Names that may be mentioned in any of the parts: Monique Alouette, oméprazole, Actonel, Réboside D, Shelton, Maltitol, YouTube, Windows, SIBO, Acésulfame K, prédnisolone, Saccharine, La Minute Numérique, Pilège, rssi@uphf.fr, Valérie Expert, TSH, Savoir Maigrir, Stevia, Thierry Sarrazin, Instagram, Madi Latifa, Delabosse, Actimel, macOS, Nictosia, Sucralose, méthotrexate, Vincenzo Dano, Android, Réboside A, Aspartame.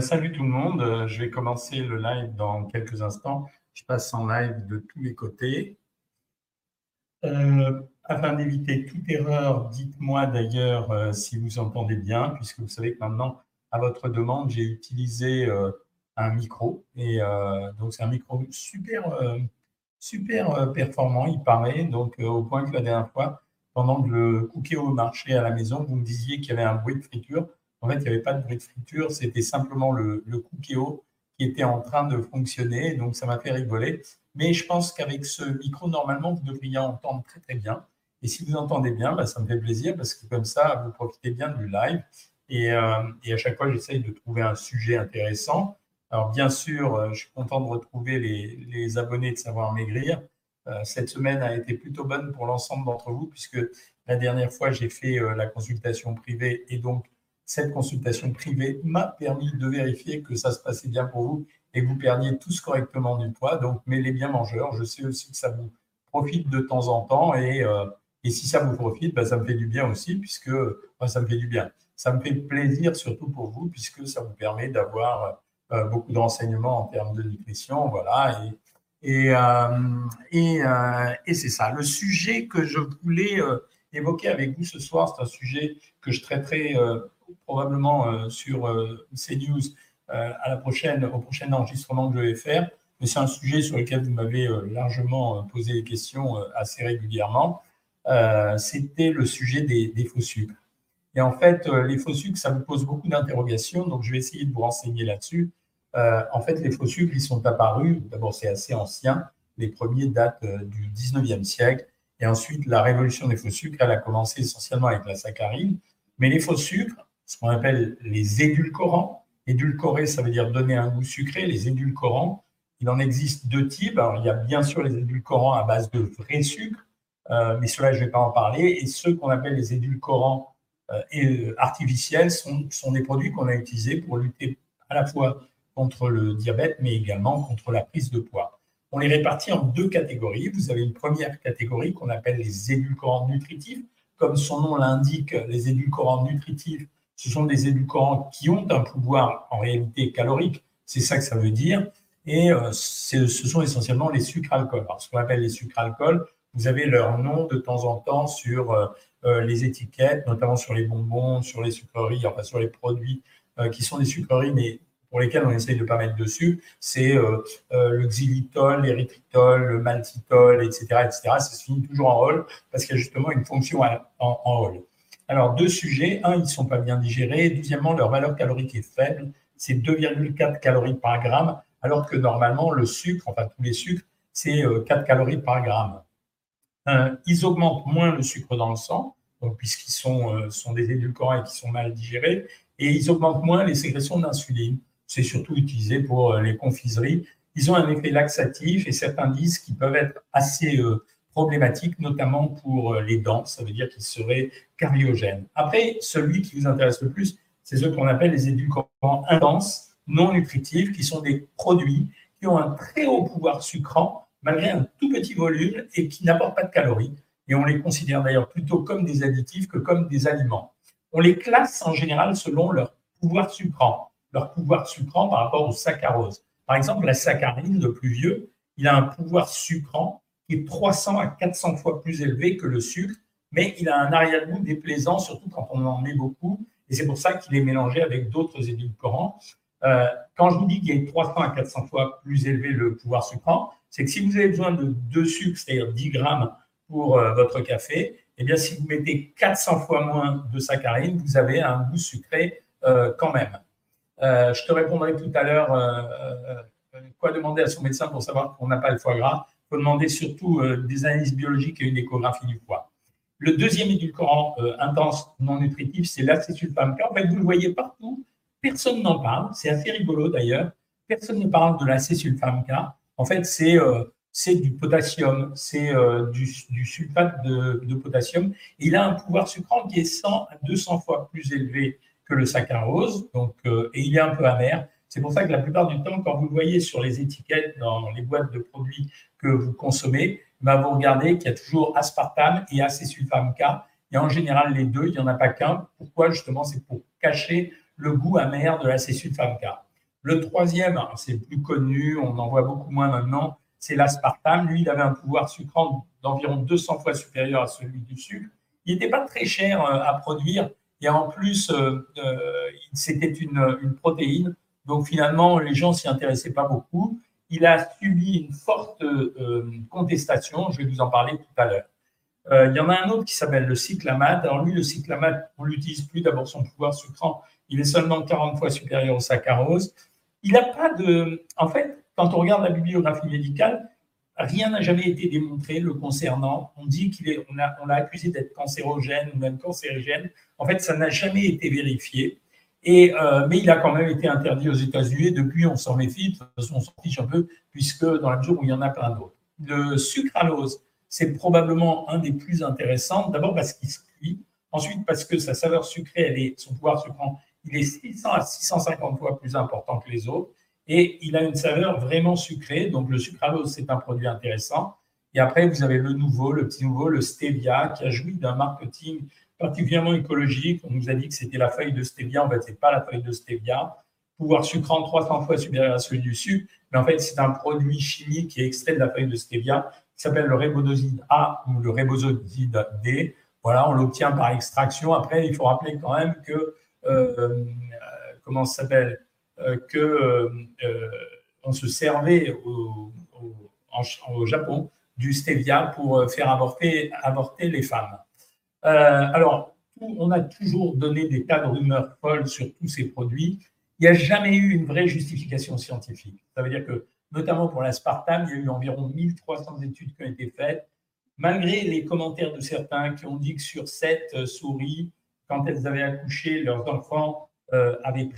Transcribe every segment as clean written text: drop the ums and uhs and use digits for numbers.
Salut tout le monde, je vais commencer le live dans quelques instants. Je passe en live de tous les côtés. Afin d'éviter toute erreur, dites-moi d'ailleurs si vous entendez bien, puisque vous savez que maintenant, à votre demande, j'ai utilisé un micro. Et donc, c'est un micro super performant, il paraît. Donc, au point que la dernière fois, pendant que le Cookéo marchait à la maison, vous me disiez qu'il y avait un bruit de friture. En fait, il n'y avait pas de bruit de friture, c'était simplement le Cookéo qui était en train de fonctionner. Donc, ça m'a fait rigoler. Mais je pense qu'avec ce micro, normalement, vous devriez entendre très, très bien. Et si vous entendez bien, ça me fait plaisir parce que comme ça, vous profitez bien du live. Et à chaque fois, j'essaye de trouver un sujet intéressant. Alors, bien sûr, je suis content de retrouver les abonnés de Savoir Maigrir. Cette semaine a été plutôt bonne pour l'ensemble d'entre vous puisque la dernière fois, j'ai fait la consultation privée et donc, cette consultation privée m'a permis de vérifier que ça se passait bien pour vous et que vous perdiez tous correctement du poids. Donc, mêlez bien mangeurs. Je sais aussi que ça vous profite de temps en temps. Et si ça vous profite, ça me fait du bien aussi puisque ça me fait du bien. Ça me fait plaisir surtout pour vous puisque ça vous permet d'avoir beaucoup de renseignements en termes de nutrition. Voilà. Et c'est ça. Le sujet que je voulais évoquer avec vous ce soir, c'est un sujet que je traiterai probablement sur CNews au prochain enregistrement que je vais faire. Mais c'est un sujet sur lequel vous m'avez largement posé des questions assez régulièrement. C'était le sujet des faux sucres. Et en fait, les faux sucres, ça vous pose beaucoup d'interrogations. Donc, je vais essayer de vous renseigner là-dessus. En fait, les faux sucres, ils sont apparus. D'abord, c'est assez ancien. Les premiers datent du 19e siècle. Et ensuite, la révolution des faux sucres, elle a commencé essentiellement avec la saccharine. Mais les faux sucres, ce qu'on appelle les édulcorants, édulcorer, ça veut dire donner un goût sucré. Les édulcorants, il en existe deux types. Alors, il y a bien sûr les édulcorants à base de vrai sucre, mais cela, je ne vais pas en parler. Et ceux qu'on appelle les édulcorants artificiels sont des produits qu'on a utilisés pour lutter à la fois contre le diabète, mais également contre la prise de poids. On les répartit en deux catégories. Vous avez une première catégorie qu'on appelle les édulcorants nutritifs. Comme son nom l'indique, les édulcorants nutritifs, ce sont des édulcorants qui ont un pouvoir en réalité calorique, c'est ça que ça veut dire, et ce sont essentiellement les sucres-alcools. Alors, ce qu'on appelle les sucres-alcools, vous avez leur nom de temps en temps sur les étiquettes, notamment sur les bonbons, sur les sucreries, enfin sur les produits qui sont des sucreries, mais pour lesquels on essaye de ne pas mettre de sucre, c'est le xylitol, l'érythritol, le maltitol, etc., etc. Ça se finit toujours en ol parce qu'il y a justement une fonction en ol. Alors, deux sujets. Un, ils ne sont pas bien digérés. Deuxièmement, leur valeur calorique est faible. C'est 2,4 calories par gramme, alors que normalement, le sucre, enfin tous les sucres, c'est 4 calories par gramme. Ils augmentent moins le sucre dans le sang, donc, puisqu'ils sont des édulcorants et qui sont mal digérés, et ils augmentent moins les sécrétions d'insuline. C'est surtout utilisé pour les confiseries. Ils ont un effet laxatif et certains disent qu'ils peuvent être assez problématique, notamment pour les dents, ça veut dire qu'ils seraient cariogènes. Après, celui qui vous intéresse le plus, c'est ceux qu'on appelle les édulcorants intenses, non nutritifs, qui sont des produits qui ont un très haut pouvoir sucrant, malgré un tout petit volume et qui n'apportent pas de calories. Et on les considère d'ailleurs plutôt comme des additifs que comme des aliments. On les classe en général selon leur pouvoir sucrant par rapport au saccharose. Par exemple, la saccharine, le plus vieux, il a un pouvoir sucrant est 300 à 400 fois plus élevé que le sucre, mais il a un arrière-goût déplaisant, surtout quand on en met beaucoup, et c'est pour ça qu'il est mélangé avec d'autres édulcorants. Quand je vous dis qu'il est 300 à 400 fois plus élevé le pouvoir sucrant, c'est que si vous avez besoin de 2 sucres, c'est-à-dire 10 grammes pour votre café, eh bien, si vous mettez 400 fois moins de saccharine, vous avez un goût sucré quand même. Je te répondrai tout à l'heure quoi demander à son médecin pour savoir qu'on n'a pas le foie gras. Il faut demander surtout des analyses biologiques et une échographie du poids. Le deuxième édulcorant intense non nutritif, c'est l'acésulfame K. En fait, vous le voyez partout, personne n'en parle. C'est assez rigolo d'ailleurs. Personne ne parle de l'acésulfame K. En fait, c'est du potassium, c'est du sulfate de potassium. Il a un pouvoir sucrant qui est 100 à 200 fois plus élevé que le saccharose, donc, et il est un peu amer. C'est pour ça que la plupart du temps, quand vous le voyez sur les étiquettes, dans les boîtes de produits que vous consommez, vous regardez qu'il y a toujours aspartame et acésulfame K. Et en général, les deux, il n'y en a pas qu'un. Pourquoi ? Justement, c'est pour cacher le goût amer de l'acésulfame K. Le troisième, c'est plus connu, on en voit beaucoup moins maintenant, c'est l'aspartame. Lui, il avait un pouvoir sucrant d'environ 200 fois supérieur à celui du sucre. Il n'était pas très cher à produire et en plus, c'était une protéine. Donc finalement, les gens ne s'y intéressaient pas beaucoup. Il a subi une forte contestation, je vais vous en parler tout à l'heure. Il y en a un autre qui s'appelle le cyclamate. Alors lui, le cyclamate, on ne l'utilise plus, d'abord son pouvoir sucrant, il est seulement 40 fois supérieur au saccharose. Il n'a pas de… En fait, quand on regarde la bibliographie médicale, rien n'a jamais été démontré le concernant. On dit on l'a accusé d'être cancérogène ou même cancérigène. En fait, ça n'a jamais été vérifié. Et, mais il a quand même été interdit aux États-Unis et depuis, on s'en méfie, de toute façon, on s'en fiche un peu, puisque dans la mesure où il y en a plein d'autres. Le sucralose, c'est probablement un des plus intéressants, d'abord parce qu'il se cuit, ensuite parce que sa saveur sucrée, son pouvoir sucrant, il est 600 à 650 fois plus important que les autres, et il a une saveur vraiment sucrée, donc le sucralose, c'est un produit intéressant. Et après, vous avez le stevia, qui a joui d'un marketing particulièrement écologique. On nous a dit que c'était la feuille de stevia. En fait, ce n'est pas la feuille de stevia. Pouvoir sucrant 300 fois supérieur à celui du sucre. Mais en fait, c'est un produit chimique qui est extrait de la feuille de stevia qui s'appelle le réboside A ou le réboside D. Voilà, on l'obtient par extraction. Après, il faut rappeler quand même que, on se servait au Japon du stevia pour faire avorter les femmes. Alors, on a toujours donné des tas de rumeurs folles sur tous ces produits. Il n'y a jamais eu une vraie justification scientifique. Ça veut dire que, notamment pour l'aspartame, il y a eu environ 1300 études qui ont été faites. Malgré les commentaires de certains qui ont dit que sur 7 souris, quand elles avaient accouché, leurs enfants avaient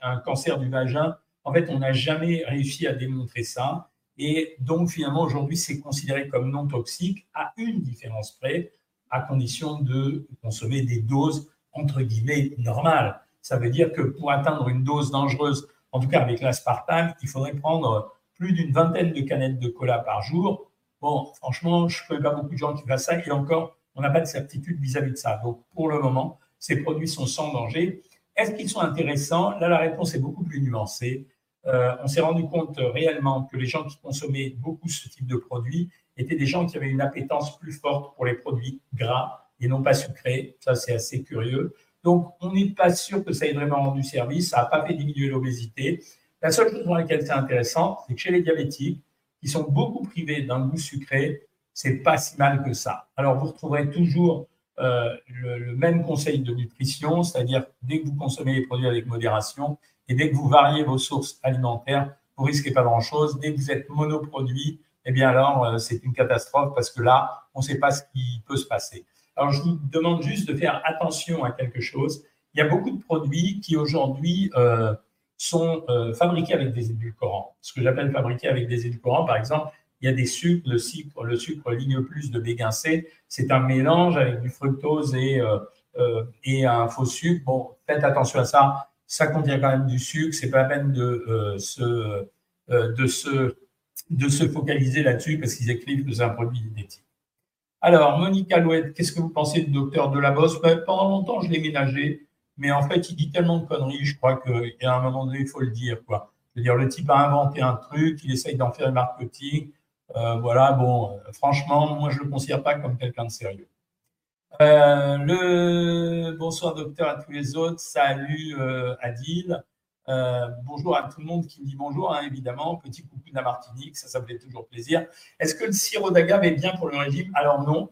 un cancer du vagin. En fait, on n'a jamais réussi à démontrer ça. Et donc, finalement, aujourd'hui, c'est considéré comme non toxique à une différence près, à condition de consommer des doses, entre guillemets, normales. Ça veut dire que pour atteindre une dose dangereuse, en tout cas avec l'aspartame, il faudrait prendre plus d'une vingtaine de canettes de cola par jour. Bon, franchement, je ne connais pas beaucoup de gens qui font ça. Et encore, on n'a pas de certitude vis-à-vis de ça. Donc, pour le moment, ces produits sont sans danger. Est-ce qu'ils sont intéressants? Là, la réponse est beaucoup plus nuancée. On s'est rendu compte réellement que les gens qui consommaient beaucoup ce type de produits étaient des gens qui avaient une appétence plus forte pour les produits gras et non pas sucrés. Ça, c'est assez curieux. Donc, on n'est pas sûr que ça ait vraiment rendu service. Ça n'a pas fait diminuer l'obésité. La seule chose dans laquelle c'est intéressant, c'est que chez les diabétiques, qui sont beaucoup privés d'un goût sucré, c'est pas si mal que ça. Alors, vous retrouverez toujours le même conseil de nutrition, c'est-à-dire dès que vous consommez les produits avec modération et dès que vous variez vos sources alimentaires, vous ne risquez pas grand-chose. Dès que vous êtes monoproduit, eh bien alors, c'est une catastrophe parce que là, on ne sait pas ce qui peut se passer. Alors, je vous demande juste de faire attention à quelque chose. Il y a beaucoup de produits qui, aujourd'hui, sont fabriqués avec des édulcorants. Ce que j'appelle fabriqués avec des édulcorants, par exemple, il y a des sucres, le sucre ligne plus de Béguincé, c'est un mélange avec du fructose et un faux sucre. Bon, faites attention à ça. Ça contient quand même du sucre, c'est pas la peine de se focaliser là-dessus parce qu'ils écrivent que c'est un produit diététique. Alors, Monique Alouette, qu'est-ce que vous pensez du docteur Delabosse? Pendant longtemps, je l'ai ménagé, mais en fait, il dit tellement de conneries, je crois qu'à un moment donné, il faut le dire, quoi. Je veux dire, le type a inventé un truc, il essaye d'en faire du marketing. Voilà, bon, franchement, moi, je ne le considère pas comme quelqu'un de sérieux. Bonsoir docteur à tous les autres, salut Adil, bonjour à tout le monde qui me dit bonjour, hein, évidemment, petit coucou de la Martinique, ça me fait toujours plaisir. Est-ce que le sirop d'agave est bien pour le régime? Alors non,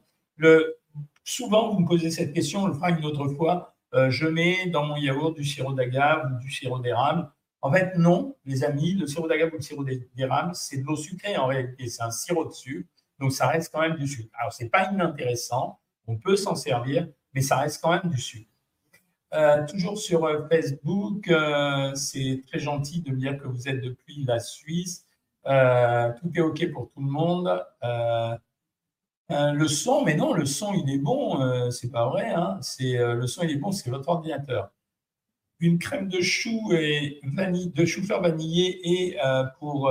souvent vous me posez cette question, on le fera une autre fois, je mets dans mon yaourt du sirop d'agave ou du sirop d'érable. En fait non, les amis, le sirop d'agave ou le sirop d'érable, c'est de l'eau sucrée en réalité, c'est un sirop de sucre, donc ça reste quand même du sucre. Alors c'est pas inintéressant. On peut s'en servir, mais ça reste quand même du sucre. Toujours sur Facebook, c'est très gentil de me dire que vous êtes depuis la Suisse. Tout est OK pour tout le monde. Le son, mais non, le son, il est bon. C'est pas vrai. Hein. Le son, il est bon, c'est votre ordinateur. Une crème de choux et de chou-fleur vanillé et pour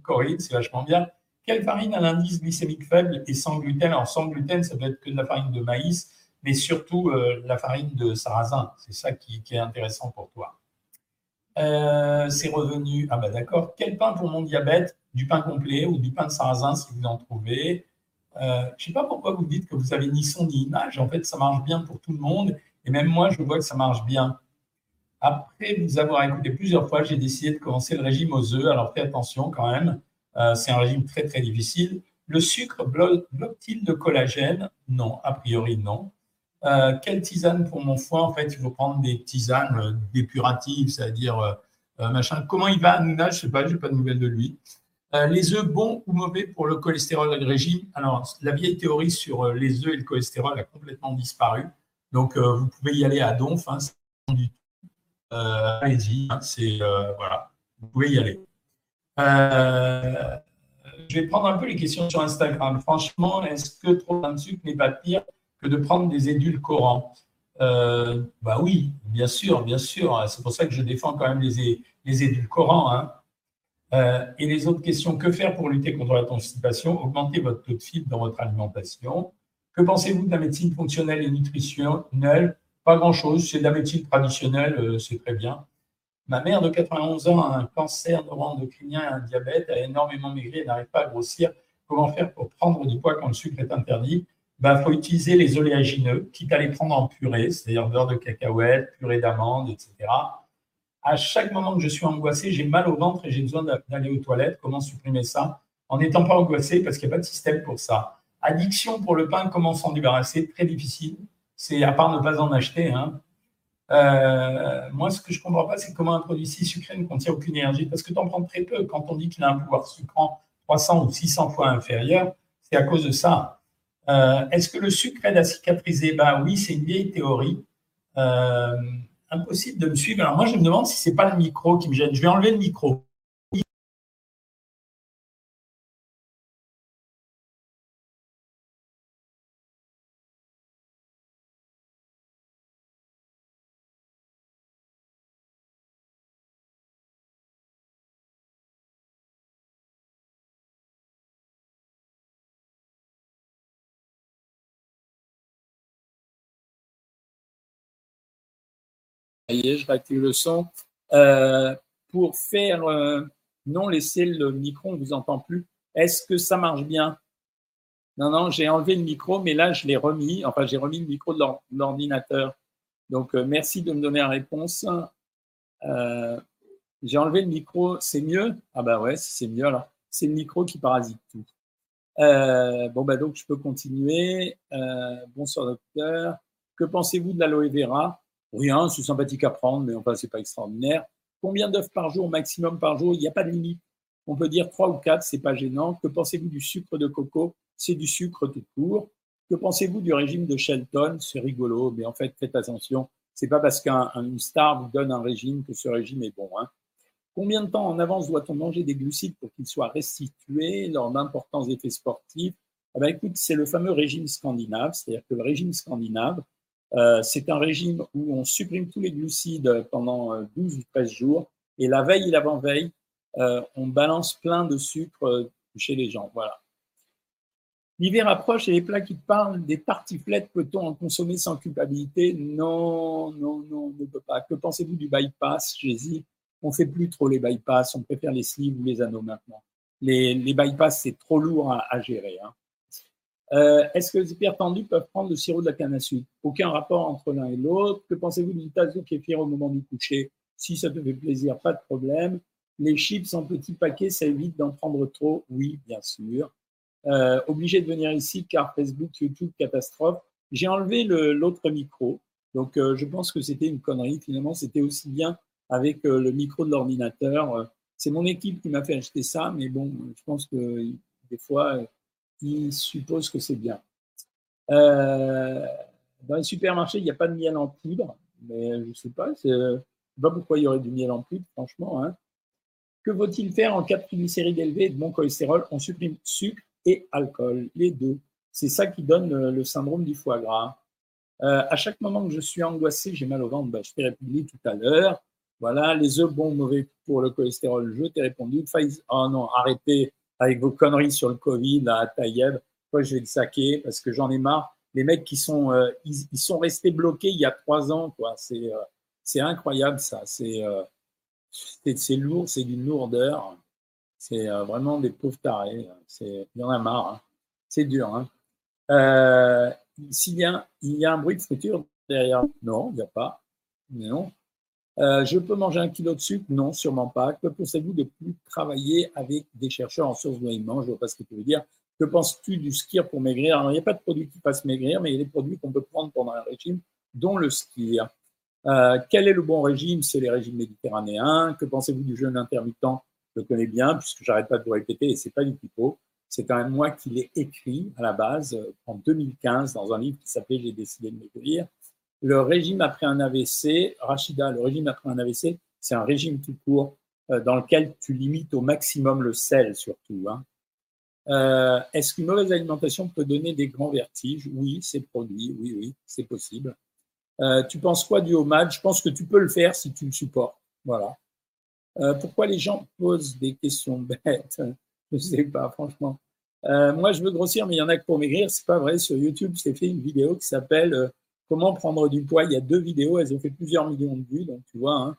Corinne, c'est vachement bien. Quelle farine a l'indice glycémique faible et sans gluten? Alors, sans gluten, ça peut être que de la farine de maïs, mais surtout la farine de sarrasin. C'est ça qui est intéressant pour toi. C'est revenu. Ah bah d'accord. Quel pain pour mon diabète? Du pain complet ou du pain de sarrasin si vous en trouvez. Je ne sais pas pourquoi vous dites que vous avez ni son ni image. En fait, ça marche bien pour tout le monde. Et même moi, je vois que ça marche bien. Après vous avoir écouté plusieurs fois, j'ai décidé de commencer le régime aux œufs. Alors, fais attention quand même. C'est un régime très, très difficile. Le sucre bloque-t-il le collagène? Non, a priori, non. Quelle tisane pour mon foie? En fait, il faut prendre des tisanes dépuratives, c'est-à-dire machin. Comment il va, Nouna? Je ne sais pas, je n'ai pas de nouvelles de lui. Les œufs, bons ou mauvais pour le cholestérol et le régime? Alors, la vieille théorie sur les œufs et le cholestérol a complètement disparu. Donc, vous pouvez y aller à donf. Hein, allez-y, hein, voilà, vous pouvez y aller. Je vais prendre un peu les questions sur Instagram. Franchement, est-ce que trop de sucre n'est pas pire que de prendre des édulcorants? Bah oui, bien sûr, bien sûr. C'est pour ça que je défends quand même les édulcorants. Hein. Et les autres questions, que faire pour lutter contre la constipation? Augmenter votre taux de fibres dans votre alimentation. Que pensez-vous de la médecine fonctionnelle et nutritionnelle? Pas grand-chose. C'est de la médecine traditionnelle, c'est très bien. Ma mère de 91 ans a un cancer neuroendocrinien et un diabète, elle a énormément maigri et n'arrive pas à grossir. Comment faire pour prendre du poids quand le sucre est interdit? Ben, faut utiliser les oléagineux, quitte à les prendre en purée, c'est-à-dire beurre de cacahuète, purée d'amande, etc. À chaque moment que je suis angoissé, j'ai mal au ventre et j'ai besoin d'aller aux toilettes. Comment supprimer ça? En n'étant pas angoissé, parce qu'il n'y a pas de système pour ça. Addiction pour le pain, comment s'en débarrasser? Très difficile. C'est à part ne pas en acheter, hein. Moi, ce que je ne comprends pas, c'est comment un produit si sucré ne contient aucune énergie, parce que tu en prends très peu. Quand on dit qu'il a un pouvoir sucrant 300 ou 600 fois inférieur, c'est à cause de ça. Est-ce que le sucre aide à cicatriser? Ben oui, c'est une vieille théorie. Impossible de me suivre. Alors moi, je me demande si ce n'est pas le micro qui me gêne. Je vais enlever le micro. Je réactive le son. Pour faire non, laissez le micro, on ne vous entend plus. Est-ce que ça marche bien? Non, non, j'ai enlevé le micro, mais là, je l'ai remis. Enfin, j'ai remis le micro de l'ordinateur. Donc, merci de me donner la réponse. J'ai enlevé le micro, c'est mieux? Ah bah ouais, c'est mieux alors. C'est le micro qui parasite tout. Bon, bah donc, je peux continuer. Bonsoir, docteur. Que pensez-vous de l'aloe vera? Rien, c'est sympathique à prendre, mais enfin, ce n'est pas extraordinaire. Combien d'œufs par jour, maximum par jour? Il n'y a pas de limite. On peut dire 3 ou 4, ce n'est pas gênant. Que pensez-vous du sucre de coco? C'est du sucre tout court. Que pensez-vous du régime de Shelton? C'est rigolo, mais en fait, faites attention. Ce n'est pas parce qu'une star vous donne un régime que ce régime est bon. Hein. Combien de temps en avance doit-on manger des glucides pour qu'ils soient restitués lors d'importants effets sportifs? Ah ben, écoute, c'est le fameux régime scandinave, c'est-à-dire que le régime scandinave, c'est un régime où on supprime tous les glucides pendant 12 ou 13 jours et la veille et l'avant-veille, on balance plein de sucre chez les gens. Voilà. L'hiver approche et les plats qui parlent des tartiflettes, peut-on en consommer sans culpabilité? Non, non, non, on ne peut pas. Que pensez-vous du bypass? J'hésite. On ne fait plus trop les bypass, on préfère les sleeves ou les anneaux maintenant. Les bypass, c'est trop lourd à gérer. Hein. Est-ce que les hypertendus peuvent prendre le sirop de la canne à sucre? Aucun rapport entre l'un et l'autre. Que pensez-vous d'une tasse de kéfir au moment du coucher? Si ça te fait plaisir, pas de problème. Les chips en petits paquets, ça évite d'en prendre trop? Oui, bien sûr. Obligé de venir ici car Facebook, YouTube, catastrophe. J'ai enlevé l'autre micro, donc je pense que c'était une connerie. Finalement, c'était aussi bien avec le micro de l'ordinateur. C'est mon équipe qui m'a fait acheter ça, mais bon, je pense que des fois... il suppose que c'est bien. Dans les supermarchés, il n'y a pas de miel en poudre, mais je ne sais pas, pourquoi il y aurait du miel en poudre, franchement. Hein. Que vaut-il faire en cas de triglycérides élevés et de bon cholestérol? On supprime sucre et alcool, les deux. C'est ça qui donne le syndrome du foie gras. À chaque moment que je suis angoissé, j'ai mal au ventre, je t'ai répondu tout à l'heure. Voilà, les œufs bons, mauvais pour le cholestérol, je t'ai répondu. Oh non, arrêtez avec vos conneries sur le Covid, là, à Taïeb, moi je vais le saquer parce que j'en ai marre. les mecs qui sont, ils sont restés bloqués il y a 3 ans, quoi. C'est incroyable, ça. C'est lourd, c'est d'une lourdeur. C'est vraiment des pauvres tarés. Il y en a marre. Hein. C'est dur. Hein. S'il y a un bruit de friture derrière, non, il n'y a pas. Non. Je peux manger 1 kilo de sucre? Non, sûrement pas. Que pensez-vous de plus travailler avec des chercheurs en sciences de l'aliment? Je ne vois pas ce que tu veux dire. Que penses-tu du skir pour maigrir? Alors, il n'y a pas de produit qui fasse maigrir, mais il y a des produits qu'on peut prendre pendant un régime, dont le skir. Quel est le bon régime? C'est les régimes méditerranéens. Que pensez-vous du jeûne intermittent? Je le connais bien, puisque je n'arrête pas de vous répéter, et ce n'est pas du pipeau. C'est quand même moi qui l'ai écrit à la base en 2015 dans un livre qui s'appelait « J'ai décidé de maigrir ». Le régime après un AVC, Rachida, le régime après un AVC, c'est un régime tout court dans lequel tu limites au maximum le sel surtout. Hein. Est-ce qu'une mauvaise alimentation peut donner des grands vertiges? Oui, c'est produit, oui, c'est possible. Tu penses quoi du homard? Je pense que tu peux le faire si tu le supportes. Voilà. Pourquoi les gens posent des questions bêtes? Je ne sais pas, franchement. Moi, je veux grossir, mais il y en a que pour maigrir. C'est pas vrai. Sur YouTube, j'ai fait une vidéo qui s'appelle Comment prendre du poids? Il y a 2 vidéos, elles ont fait plusieurs millions de vues, donc tu vois. Hein.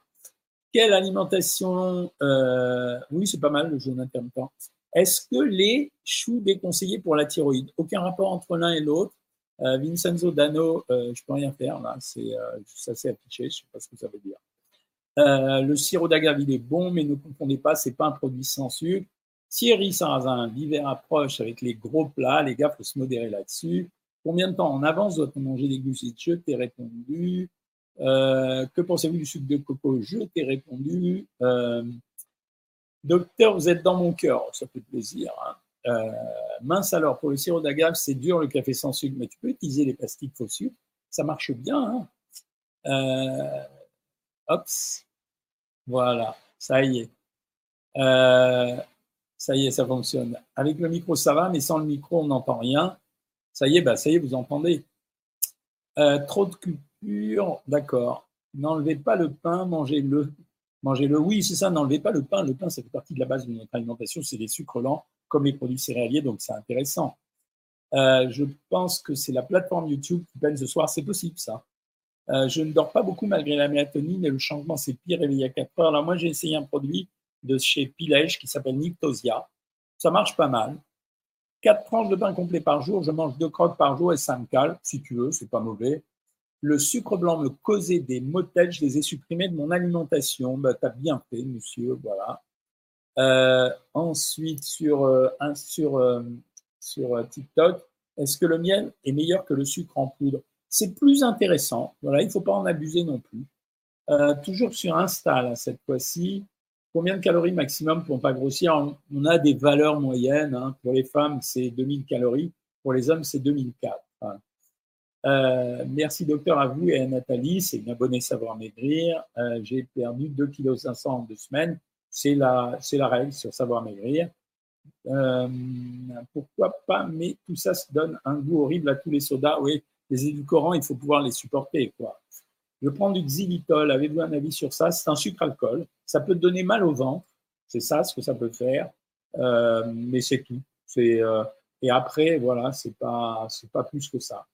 Quelle alimentation? Oui, c'est pas mal le jeûne intermittent. Est-ce que les choux déconseillés pour la thyroïde? Aucun rapport entre l'un et l'autre. Vincenzo Dano, je peux rien faire là, ça s'est affiché, je sais pas ce que ça veut dire. Le sirop d'agave, il est bon, mais ne confondez pas, c'est pas un produit sans sucre. Thierry Sarrazin, l'hiver approche avec les gros plats, les gars, faut se modérer là-dessus. Combien de temps en avance doit-on manger des glucides? Je t'ai répondu. Que pensez-vous du sucre de coco? Je t'ai répondu. Docteur, vous êtes dans mon cœur, ça fait plaisir. Hein. Mince alors, pour le sirop d'agave, c'est dur le café sans sucre, mais tu peux utiliser les pastilles faux sucre, ça marche bien. Hein. Hops, voilà, ça y est. Ça y est, ça fonctionne. Avec le micro, ça va, mais sans le micro, on n'entend rien. Ça y est, vous entendez. Trop de coupures, d'accord. N'enlevez pas le pain, mangez-le. Mangez-le, oui, c'est ça, n'enlevez pas le pain. Le pain, ça fait partie de la base de notre alimentation, c'est des sucres lents, comme les produits céréaliers, donc c'est intéressant. Je pense que c'est la plateforme YouTube qui peine ce soir, c'est possible ça. Je ne dors pas beaucoup malgré la mélatonine et le changement, c'est pire, réveillé à 4 heures. Alors moi, j'ai essayé un produit de chez Pilège qui s'appelle Nictosia. Ça marche pas mal. 4 tranches de pain complet par jour, je mange 2 crottes par jour et ça me cale, si tu veux, c'est pas mauvais. Le sucre blanc me causait des maux de tête, je les ai supprimés de mon alimentation. Bah, t'as bien fait, monsieur, voilà. Ensuite, sur TikTok, est-ce que le miel est meilleur que le sucre en poudre? C'est plus intéressant, voilà, il ne faut pas en abuser non plus. Toujours sur Insta, là, cette fois-ci. Combien de calories maximum pour ne pas grossir? On a des valeurs moyennes. Hein. Pour les femmes, c'est 2000 calories. Pour les hommes, c'est 2004. Hein. Merci, docteur, à vous et à Nathalie. C'est une abonnée Savoir Maigrir. J'ai perdu 2,5 kg en 2 semaines. C'est la règle sur Savoir Maigrir. Pourquoi pas? Mais tout ça se donne un goût horrible à tous les sodas. Oui, les édulcorants, il faut pouvoir les supporter, quoi. Je prends du Xylitol, avez-vous un avis sur ça? C'est un sucre-alcool, ça peut te donner mal au ventre, c'est ça ce que ça peut faire, mais c'est tout. Et après, voilà, c'est pas plus que ça.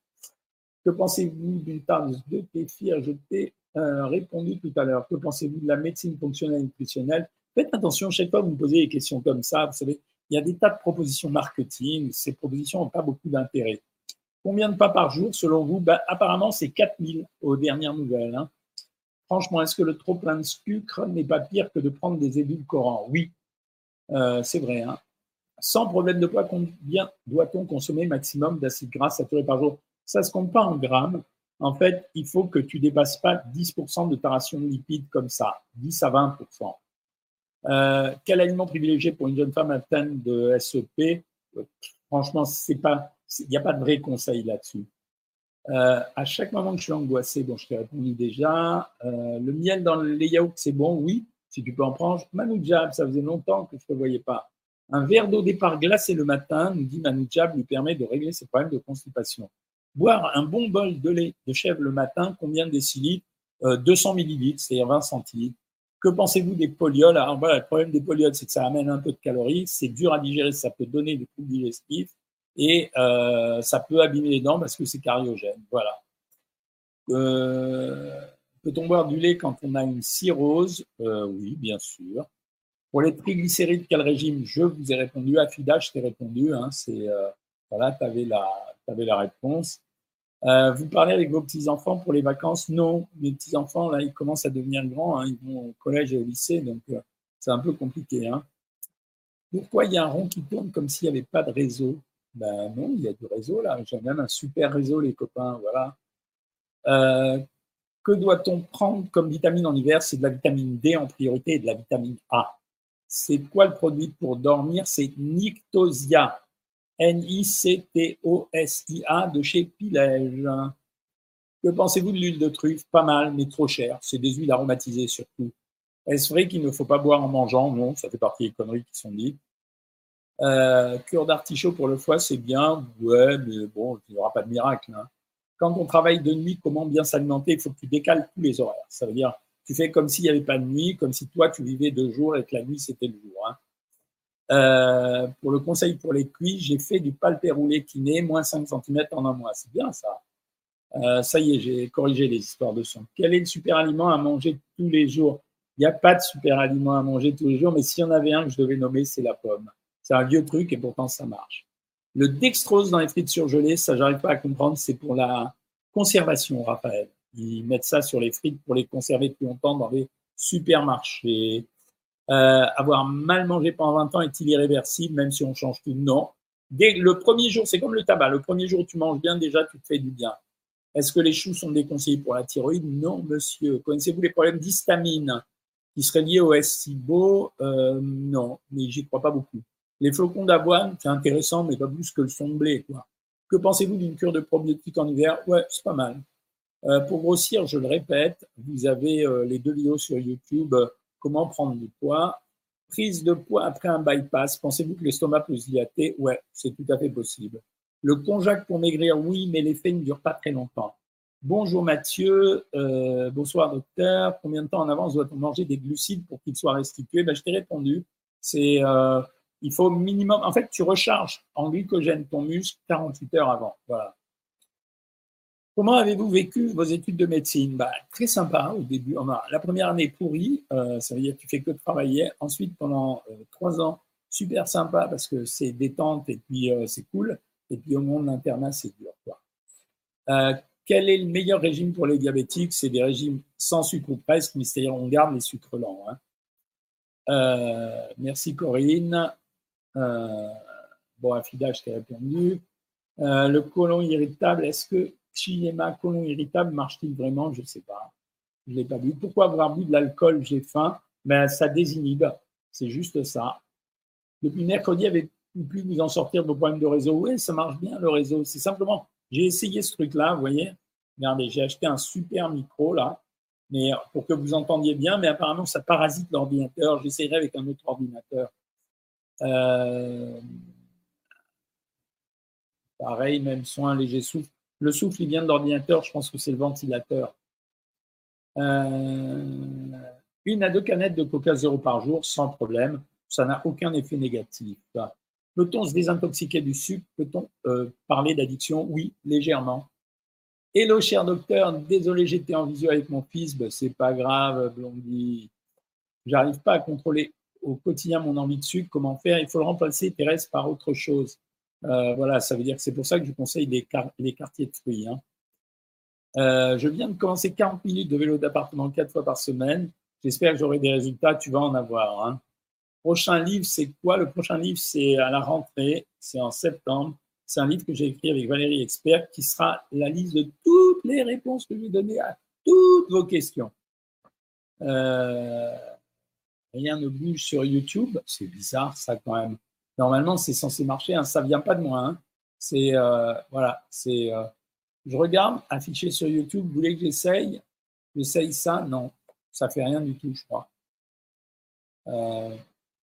Que pensez-vous d'une tarte de kéfir? Je t'ai répondu tout à l'heure. Que pensez-vous de la médecine fonctionnelle et nutritionnelle? Faites attention, chaque fois que vous me posez des questions comme ça, vous savez, il y a des tas de propositions marketing, ces propositions n'ont pas beaucoup d'intérêt. Combien de pas par jour, selon vous? Ben, apparemment, c'est 4000 aux dernières nouvelles. Hein. Franchement, est-ce que le trop plein de sucre n'est pas pire que de prendre des édulcorants? Oui, c'est vrai. Hein. Sans problème de poids, combien doit-on consommer maximum d'acides gras saturés par jour? Ça ne se compte pas en grammes. En fait, il faut que tu ne dépasses pas 10% de ta ration de lipides comme ça, 10 à 20%. Quel aliment privilégié pour une jeune femme atteinte de SEP? Franchement, c'est pas... Il n'y a pas de vrai conseil là-dessus. À chaque moment que je suis angoissé, bon, je t'ai répondu déjà. Le miel dans les yaourts, c'est bon, oui, si tu peux en prendre. Manoujab, ça faisait longtemps que je ne te voyais pas. Un verre d'eau départ glacée le matin, nous dit Manoujab, lui permet de régler ses problèmes de constipation. Boire un bon bol de lait de chèvre le matin, combien de décilitres? 200 millilitres, c'est-à-dire 20 centilitres. Que pensez-vous des polioles? Alors voilà, le problème des polioles, c'est que ça amène un peu de calories, c'est dur à digérer, ça peut donner des troubles digestifs. et ça peut abîmer les dents parce que c'est cariogène. Voilà. Peut-on boire du lait quand on a une cirrhose ? Oui, bien sûr. Pour les triglycérides, quel régime ? Je vous ai répondu. À FIDA, je t'ai répondu. Hein, voilà, tu avais la réponse. Vous parlez avec vos petits-enfants pour les vacances ? Non, mes petits-enfants, là, ils commencent à devenir grands. Hein, ils vont au collège et au lycée, donc c'est un peu compliqué. Hein. Pourquoi il y a un rond qui tourne comme s'il n'y avait pas de réseau ? Ben non, il y a du réseau, là. J'ai même un super réseau, les copains, voilà. Que doit-on prendre comme vitamine en hiver ? C'est de la vitamine D en priorité et de la vitamine A. C'est quoi le produit pour dormir ? C'est Nictosia, N-I-C-T-O-S-I-A de chez Pilège. Que pensez-vous de l'huile de truffe ? Pas mal, mais trop cher. C'est des huiles aromatisées surtout. Est-ce vrai qu'il ne faut pas boire en mangeant ? Non, ça fait partie des conneries qui sont dites. Cure d'artichaut pour le foie, c'est bien. Ouais, mais bon, il n'y aura pas de miracle. Hein. Quand on travaille de nuit, comment bien s'alimenter ? Il faut que tu décales tous les horaires. Ça veut dire... Tu fais comme s'il n'y avait pas de nuit, comme si toi, tu vivais 2 jours et que la nuit, c'était le jour. Hein. Pour le conseil pour les cuits, j'ai fait du palpé roulé kiné, moins 5 cm en un mois. C'est bien, ça. Ça y est, j'ai corrigé les histoires de son. Quel est le super aliment à manger tous les jours ? Il n'y a pas de super aliment à manger tous les jours, mais s'il y en avait un que je devais nommer, c'est la pomme. C'est un vieux truc et pourtant, ça marche. Le dextrose dans les frites surgelées, ça, j'arrive pas à comprendre. C'est pour la conservation, Raphaël. Ils mettent ça sur les frites pour les conserver plus longtemps dans les supermarchés. Avoir mal mangé pendant 20 ans est-il irréversible, même si on change tout ? Non. Dès le premier jour, c'est comme le tabac. Le premier jour, tu manges bien, déjà, tu te fais du bien. Est-ce que les choux sont déconseillés pour la thyroïde ? Non, monsieur. Connaissez-vous les problèmes d'histamine qui seraient liés au SIBO ? Non, mais j'y crois pas beaucoup. Les flocons d'avoine, c'est intéressant, mais pas plus que le son de blé, quoi. Que pensez-vous d'une cure de probiotiques en hiver ? Ouais, c'est pas mal. Pour grossir, je le répète, vous avez les 2 vidéos sur YouTube, comment prendre du poids, prise de poids après un bypass, pensez-vous que l'estomac peut se dilater ? Ouais, c'est tout à fait possible. Le konjac pour maigrir, oui, mais l'effet ne dure pas très longtemps. Bonjour Mathieu, bonsoir docteur, combien de temps en avance doit-on manger des glucides pour qu'ils soient restitués ? Ben, je t'ai répondu, c'est il faut minimum, en fait tu recharges en glycogène ton muscle 48 heures avant, voilà. Comment avez-vous vécu vos études de médecine ? Bah, très sympa au début. La première année pourrie, ça veut dire que tu fais que travailler. Ensuite, pendant 3 ans, super sympa parce que c'est détente et puis c'est cool. Et puis au monde l'internat, c'est dur, quoi. Quel est le meilleur régime pour les diabétiques ? C'est des régimes sans sucre ou presque, mais c'est-à-dire on garde les sucres lents. Hein. Merci Corinne. Bon, Afida, je t'ai répondu. Le côlon irritable, est-ce que Chiema, colon irritable, marche-t-il vraiment ? Je ne sais pas. Je ne l'ai pas vu. Pourquoi avoir bu de l'alcool ? J'ai faim. Ben, ça désinhibe. C'est juste ça. Depuis mercredi, avez-vous pu vous en sortir de vos problèmes de réseau ? Oui, ça marche bien le réseau. C'est simplement, j'ai essayé ce truc-là, vous voyez. Regardez, j'ai acheté un super micro, là, mais pour que vous entendiez bien, mais apparemment, ça parasite l'ordinateur. J'essaierai avec un autre ordinateur. Pareil, même soin, léger souffle. Le souffle, il vient de l'ordinateur, je pense que c'est le ventilateur. 1 à 2 canettes de coca 0 par jour, sans problème. Ça n'a aucun effet négatif. Peut-on se désintoxiquer du sucre ? Peut-on parler d'addiction ? Oui, légèrement. Hello, cher docteur. Désolé, j'étais en visio avec mon fils. Ben, c'est pas grave, Blondie. J'arrive pas à contrôler au quotidien mon envie de sucre. Comment faire ? Il faut le remplacer, Thérèse, par autre chose. Voilà, ça veut dire que c'est pour ça que je conseille les quartiers de fruits. Hein. Je viens de commencer 40 minutes de vélo d'appartement 4 fois par semaine. J'espère que j'aurai des résultats. Tu vas en avoir. Hein. Prochain livre, c'est quoi ? Le prochain livre, c'est à la rentrée. C'est en septembre. C'est un livre que j'ai écrit avec Valérie Expert qui sera la liste de toutes les réponses que je vais donner à toutes vos questions. Rien ne bouge sur YouTube. C'est bizarre, ça, quand même. Normalement, c'est censé marcher, hein, ça ne vient pas de moi. Hein. C'est, voilà, c'est, je regarde, affiché sur YouTube, vous voulez que j'essaye ? J'essaye ça ? Non, ça ne fait rien du tout, je crois. Je ne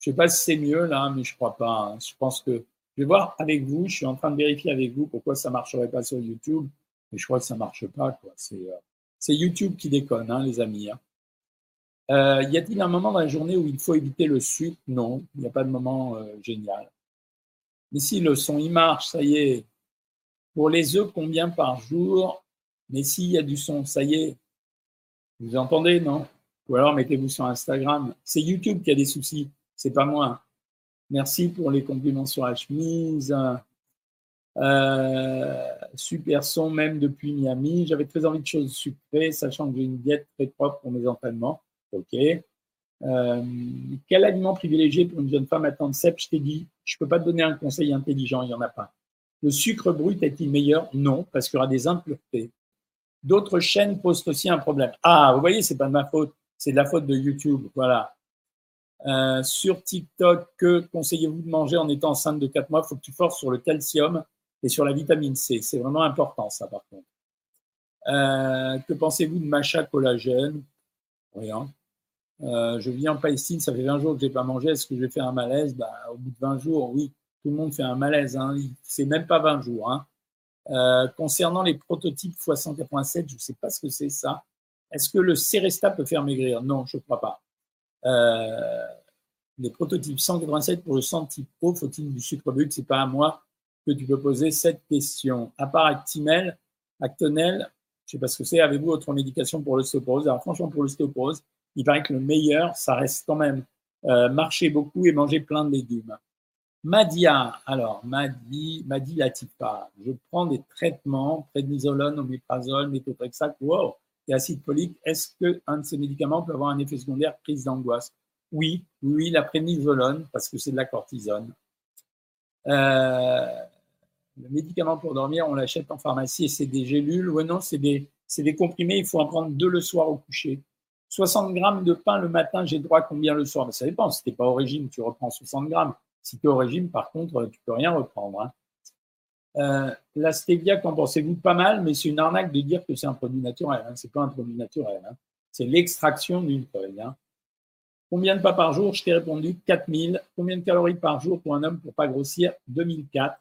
sais pas si c'est mieux, là, mais je ne crois pas. Hein. Je pense que je vais voir avec vous, je suis en train de vérifier avec vous pourquoi ça ne marcherait pas sur YouTube, mais je crois que ça ne marche pas, quoi. C'est YouTube qui déconne, hein, les amis. Hein. Y a-t-il un moment dans la journée où il faut éviter le sucre ? Non, il n'y a pas de moment génial. Mais si le son il marche, ça y est. Pour les œufs, combien par jour? Mais s'il y a du son, ça y est. Vous entendez, non? Ou alors mettez-vous sur Instagram. C'est YouTube qui a des soucis, c'est pas moi. Merci pour les compliments sur la chemise. Super son, même depuis Miami. J'avais très envie de choses sucrées, sachant que j'ai une diète très propre pour mes entraînements. OK. Quel aliment privilégié pour une jeune femme à temps de cèpe? Je t'ai dit, je ne peux pas te donner un conseil intelligent, il n'y en a pas. Le sucre brut est-il meilleur? Non, parce qu'il y aura des impuretés. D'autres chaînes posent aussi un problème. Ah, vous voyez, ce n'est pas de ma faute, c'est de la faute de YouTube. Voilà. Sur TikTok, que conseillez-vous de manger en étant enceinte de 4 mois? Il faut que tu forces sur le calcium et sur la vitamine C. C'est vraiment important, ça, par contre. Que pensez-vous de matcha collagène? Rien. Je vis en Palestine, ça fait 20 jours que je n'ai pas mangé. Est-ce que je vais faire un malaise? Au bout de 20 jours, oui, tout le monde fait un malaise. Hein. C'est même pas 20 jours. Hein. Concernant les prototypes x187, je ne sais pas ce que c'est ça. Est-ce que le Céresta peut faire maigrir? Non, je ne crois pas. Les prototypes 187 pour le 100 type O, faut-il du sucre brut? Ce n'est pas à moi que tu peux poser cette question. À part Actimel, Actonel, je ne sais pas ce que c'est. Avez-vous autre médication pour l'ostéoporose? Alors franchement, pour l'ostéoporose, il paraît que le meilleur, ça reste quand même marcher beaucoup et manger plein de légumes. Madia, alors Madi Latifa, je prends des traitements, prédnisolone, oméprazole, méthotrexate, wow, et acide folique. Est-ce qu'un de ces médicaments peut avoir un effet secondaire, crise d'angoisse? Oui, la prédnisolone, parce que c'est de la cortisone. Le médicament pour dormir, on l'achète en pharmacie et c'est des gélules. Ouais, non, c'est des comprimés, il faut en prendre 2 le soir au coucher. 60 grammes de pain le matin, j'ai droit à combien le soir? Ça dépend, si tu n'es pas au régime, tu reprends 60 grammes. Si tu es au régime, par contre, tu ne peux rien reprendre. Hein. La stevia, qu'en pensez-vous? Pas mal, mais c'est une arnaque de dire que c'est un produit naturel. Hein. Ce n'est pas un produit naturel. Hein. C'est l'extraction d'une feuille. Hein. Combien de pas par jour? Je t'ai répondu 4000. Combien de calories par jour pour un homme pour ne pas grossir? 2004.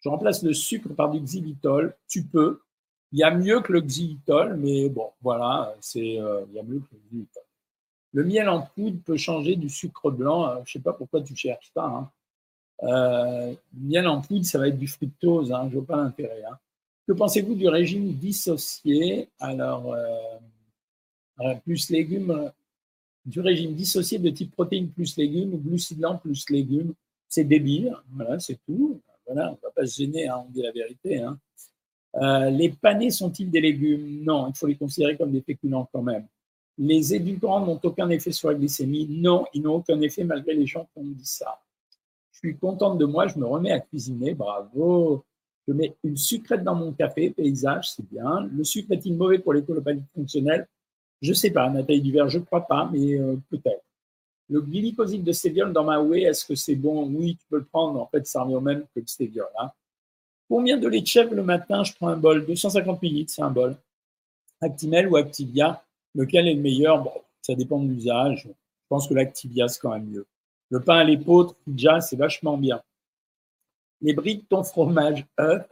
Je remplace le sucre par du xylitol. Tu peux. Il y a mieux que le xylitol, mais bon, voilà, il y a mieux que le xylitol. Le miel en poudre peut changer du sucre blanc. Je ne sais pas pourquoi tu cherches ça. Hein. Miel en poudre, ça va être du fructose. Hein, je vois pas l'intérêt. Hein. Que pensez-vous du régime dissocié? Alors, plus légumes. Du régime dissocié de type protéines plus légumes ou glucides lents plus légumes. C'est débile. Voilà, c'est tout. Voilà, on ne va pas se gêner. Hein, on dit la vérité. Hein. Les panés sont-ils des légumes? Non, il faut les considérer comme des féculents quand même. Les édulcorants n'ont aucun effet sur la glycémie? Non, ils n'ont aucun effet malgré les gens qui ont dit ça. Je suis contente de moi, je me remets à cuisiner, bravo. Je mets une sucrète dans mon café, paysage, c'est bien. Le sucre est-il mauvais pour les colopathies fonctionnelles? Je ne sais pas, Nathalie Duvert, je ne crois pas, mais peut-être. Le glycosique de stéviol dans ma whey, est-ce que c'est bon? Oui, tu peux le prendre, en fait, ça revient au même que le stéviol. Hein. Combien de lait de chèvre le matin? Je prends un bol, 250 ml, c'est un bol. Actimel ou Activia, lequel est le meilleur? Bon, ça dépend de l'usage. Je pense que l'Activia, c'est quand même mieux. Le pain à l'épeautre, déjà, c'est vachement bien. Les bris de ton fromage œuf,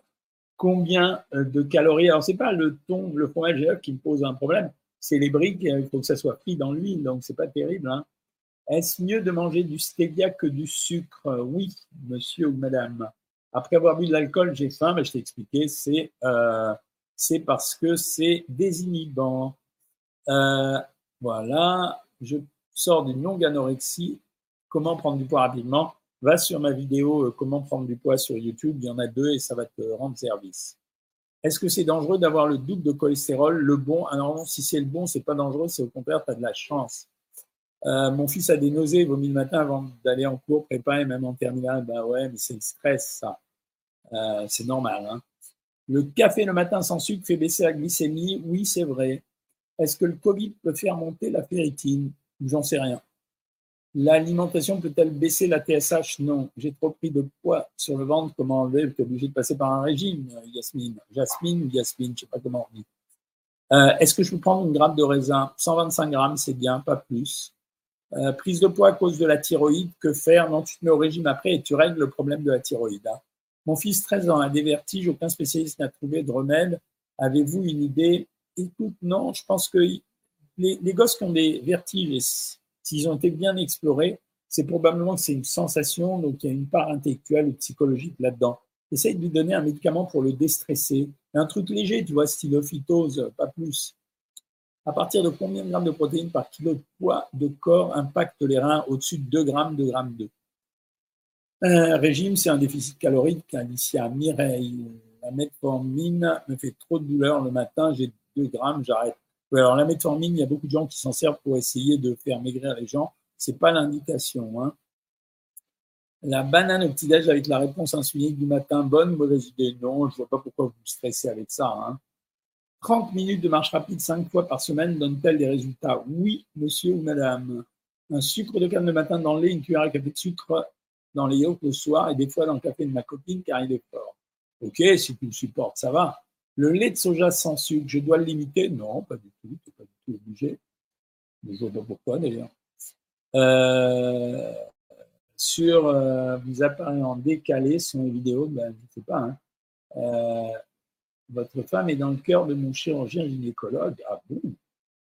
combien de calories? Alors, ce n'est pas le thon, le fromage et œuf qui me pose un problème. C'est les bris, il faut que ça soit pris dans l'huile, donc ce n'est pas terrible. Hein. Est-ce mieux de manger du stevia que du sucre? Oui, monsieur ou madame. Après avoir bu de l'alcool, j'ai faim, mais je t'ai expliqué, c'est parce que c'est désinhibant. Voilà, je sors d'une longue anorexie. Comment prendre du poids rapidement? Va sur ma vidéo comment prendre du poids sur YouTube, il y en a 2 et ça va te rendre service. Est-ce que c'est dangereux d'avoir le double de cholestérol, le bon? Alors non, si c'est le bon, c'est pas dangereux, c'est au contraire, tu as de la chance. Mon fils a des nausées, il vomit le matin avant d'aller en cours, prépa et même en terminale. Ouais, mais c'est le stress, ça. C'est normal. Hein. Le café le matin sans sucre fait baisser la glycémie? Oui, c'est vrai. Est-ce que le Covid peut faire monter la ferritine? J'en sais rien. L'alimentation peut-elle baisser la TSH? Non. J'ai trop pris de poids sur le ventre. Comment enlever? Je suis obligé de passer par un régime, Yasmine. Jasmine ou Yasmine, je ne sais pas comment on dit. Est-ce que je peux prendre une grappe de raisin? 125 grammes, c'est bien, pas plus. Prise de poids à cause de la thyroïde, que faire? Non, tu te mets au régime après et tu règles le problème de la thyroïde. Hein. Mon fils, 13 ans, a des vertiges, aucun spécialiste n'a trouvé de remède. Avez-vous une idée? Écoute, non, je pense que les gosses qui ont des vertiges, s'ils ont été bien explorés, c'est probablement que c'est une sensation, donc il y a une part intellectuelle ou psychologique là-dedans. Essaye de lui donner un médicament pour le déstresser. Un truc léger, tu vois, stylophytose, pas plus. À partir de combien de grammes de protéines par kilo de poids de corps impacte les reins? Au-dessus de 2 grammes, 2 grammes 2. Un régime, c'est un déficit calorique. Alicia Mireille, la metformine me fait trop de douleur le matin, j'ai 2 grammes, j'arrête. Ouais, alors la metformine, il y a beaucoup de gens qui s'en servent pour essayer de faire maigrir les gens. Ce n'est pas l'indication. Hein. La banane au petit-déj avec la réponse insulinique du matin, bonne ou mauvaise idée? Non, je ne vois pas pourquoi vous vous stressez avec ça. Hein. 30 minutes de marche rapide 5 fois par semaine donnent-elles des résultats? Oui, monsieur ou madame. Un sucre de canne le matin dans le lait, une cuillère à café de sucre dans les yaourts le soir et des fois dans le café de ma copine car il est fort. Ok, si tu le supportes, ça va. Le lait de soja sans sucre, je dois le limiter? Non, pas du tout, tu n'es pas du tout obligé. Je ne vois pas pourquoi d'ailleurs. Vous apparaît en décalé sur les vidéos, ben, je ne sais pas. Hein. Votre femme est dans le cœur de mon chirurgien gynécologue. Ah bon?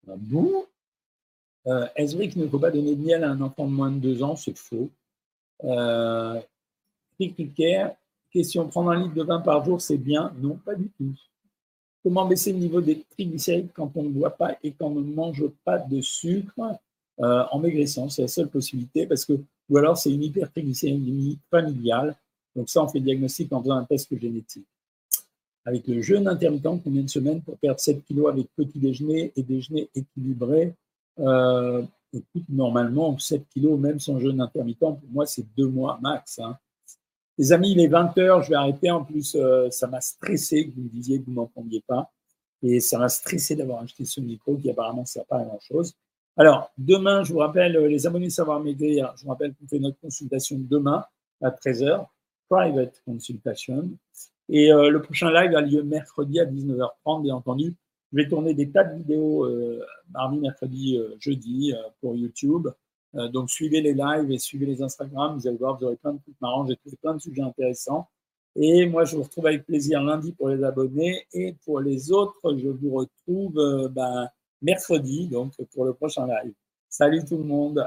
Ah bon? Est-ce vrai qu'il ne faut pas donner de miel à un enfant de moins de 2 ans? C'est faux. Question, prendre un litre de vin par jour, c'est bien? Non, pas du tout. Comment baisser le niveau des triglycérides quand on ne boit pas et quand on ne mange pas de sucre? En maigrissant, c'est la seule possibilité, parce que, ou alors c'est une hypertriglycémie familiale, donc ça on fait le diagnostic en faisant un test génétique. Avec le jeûne intermittent, combien de semaines pour perdre 7 kilos avec petit déjeuner et déjeuner équilibré? Écoute, normalement 7 kilos, même sans jeûne intermittent, pour moi c'est 2 mois max. Hein. Les amis, il est 20h, je vais arrêter, en plus ça m'a stressé que vous me disiez que vous ne m'entendiez pas, et ça m'a stressé d'avoir acheté ce micro qui apparemment ne sert pas à grand chose. Alors, demain, je vous rappelle, les abonnés Savoir Maigrir, je vous rappelle qu'on fait notre consultation demain à 13h, private consultation. Et le prochain live a lieu mercredi à 19h30, bien entendu. Je vais tourner des tas de vidéos mardi, mercredi, jeudi pour YouTube. Donc, suivez les lives et suivez les Instagram. Vous allez voir, vous aurez plein de trucs marrants. J'ai trouvé plein de sujets intéressants. Et moi, je vous retrouve avec plaisir lundi pour les abonnés. Et pour les autres, je vous retrouve... mercredi, donc, pour le prochain live. Salut tout le monde!